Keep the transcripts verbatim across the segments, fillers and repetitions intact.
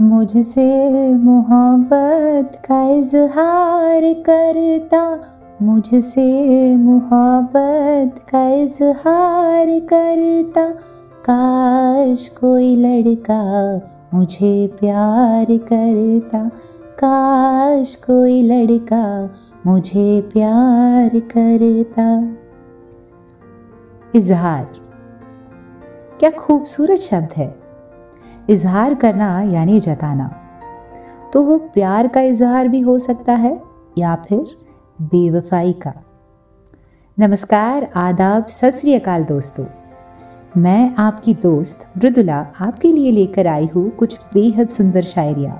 मुझसे मोहब्बत का इजहार करता, मुझसे मोहब्बत का इजहार करता, काश कोई लड़का मुझे प्यार करता, काश कोई लड़का मुझे प्यार करता। इजहार, क्या खूबसूरत शब्द है। इजहार करना यानी जताना, तो वो प्यार का इजहार भी हो सकता है या फिर बेवफाई का। नमस्कार, आदाब, सत श्री अकाल दोस्तों, मैं आपकी दोस्त मृदुला आपके लिए लेकर आई हूँ कुछ बेहद सुंदर शायरियाँ।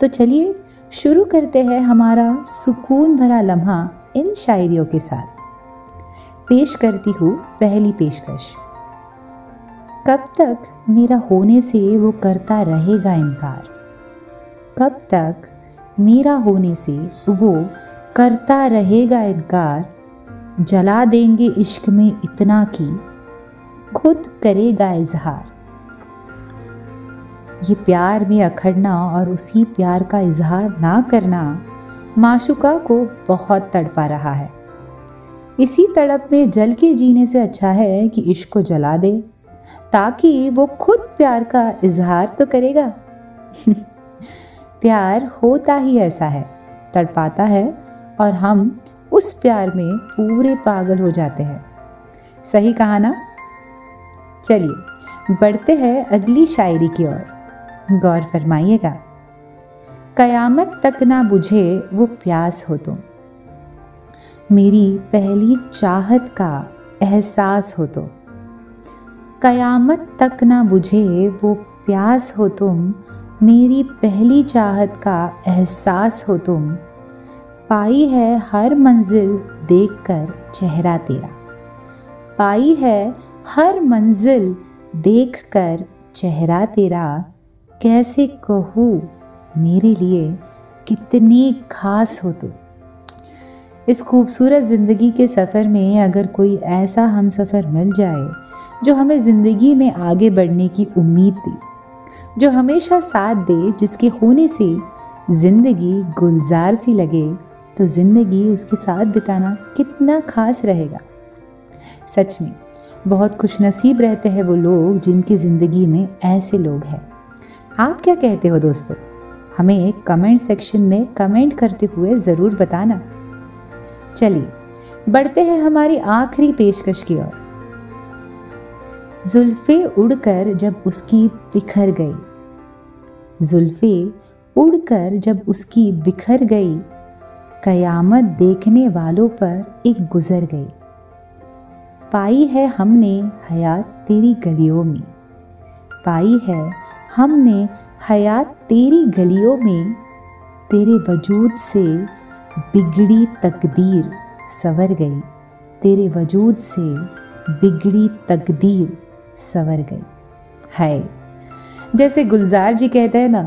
तो चलिए शुरू करते हैं हमारा सुकून भरा लम्हा इन शायरियों के साथ। पेश करती हूँ पहली पेशकश। कब तक मेरा होने से वो करता रहेगा इनकार, कब तक मेरा होने से वो करता रहेगा इनकार, जला देंगे इश्क में इतना कि खुद करेगा इजहार। ये प्यार में अखड़ना और उसी प्यार का इजहार ना करना माशुका को बहुत तड़पा रहा है। इसी तड़प में जल के जीने से अच्छा है कि इश्क को जला दे, ताकि वो खुद प्यार का इजहार तो करेगा। प्यार होता ही ऐसा है, तड़पाता है और हम उस प्यार में पूरे पागल हो जाते हैं। सही कहा ना। चलिए बढ़ते हैं अगली शायरी की ओर। गौर फरमाइएगा। कयामत तक ना बुझे वो प्यास हो तुम, मेरी पहली चाहत का एहसास हो तुम, कयामत तक ना बुझे वो प्यास हो तुम, मेरी पहली चाहत का एहसास हो तुम, पाई है हर मंजिल देखकर चेहरा तेरा, पाई है हर मंजिल देखकर चेहरा तेरा, कैसे कहूँ मेरे लिए कितने खास हो तुम। इस खूबसूरत ज़िंदगी के सफ़र में अगर कोई ऐसा हम सफ़र मिल जाए जो हमें ज़िंदगी में आगे बढ़ने की उम्मीद दे, जो हमेशा साथ दे, जिसके होने से ज़िंदगी गुलजार सी लगे, तो ज़िंदगी उसके साथ बिताना कितना ख़ास रहेगा। सच में बहुत खुशनसीब रहते हैं वो लोग जिनकी ज़िंदगी में ऐसे लोग हैं। आप क्या कहते हो दोस्तों? हमें कमेंट सेक्शन में कमेंट करते हुए ज़रूर बताना। चलिए बढ़ते हैं हमारी आखिरी पेशकश की ओर। जुल्फे उड़कर जब उसकी बिखर गई, जुल्फे उड़कर जब उसकी बिखर गई, कयामत देखने वालों पर एक गुजर गई, पाई है हमने हयात तेरी गलियों में, पाई है हमने हयात तेरी गलियों में, तेरे वजूद से बिगड़ी तकदीर सवर गई, तेरे वजूद से बिगड़ी तकदीर सवर गई। हाय, जैसे गुलजार जी कहते हैं ना,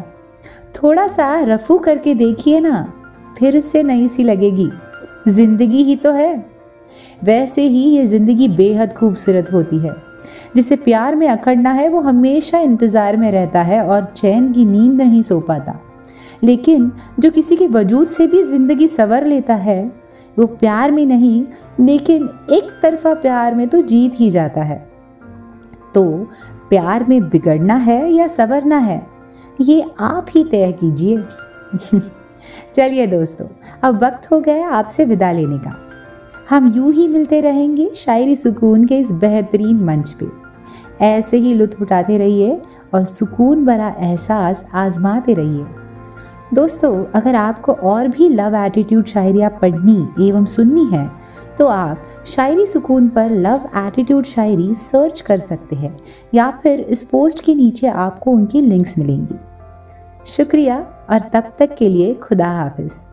थोड़ा सा रफू करके देखिए ना, फिर से नई सी लगेगी। जिंदगी ही तो है। वैसे ही ये ज़िंदगी बेहद खूबसूरत होती है। जिसे प्यार में अखड़ना है वो हमेशा इंतज़ार में रहता है और चैन की नींद नहीं सो पाता, लेकिन जो किसी के वजूद से भी ज़िंदगी सवर लेता है वो प्यार में नहीं, लेकिन एक तरफा प्यार में तो जीत ही जाता है। तो प्यार में बिगड़ना है या सवरना है, ये आप ही तय कीजिए। चलिए दोस्तों, अब वक्त हो गया आपसे विदा लेने का। हम यूं ही मिलते रहेंगे शायरी सुकून के इस बेहतरीन मंच पे। ऐसे ही लुत्फ़ उठाते रहिए और सुकून भरा एहसास आजमाते रहिए। दोस्तों, अगर आपको और भी लव एटीट्यूड शायरियाँ पढ़नी एवं सुननी है तो आप शायरी सुकून पर लव एटीट्यूड शायरी सर्च कर सकते हैं, या फिर इस पोस्ट के नीचे आपको उनकी लिंक्स मिलेंगी। शुक्रिया और तब तक के लिए खुदा हाफिज़।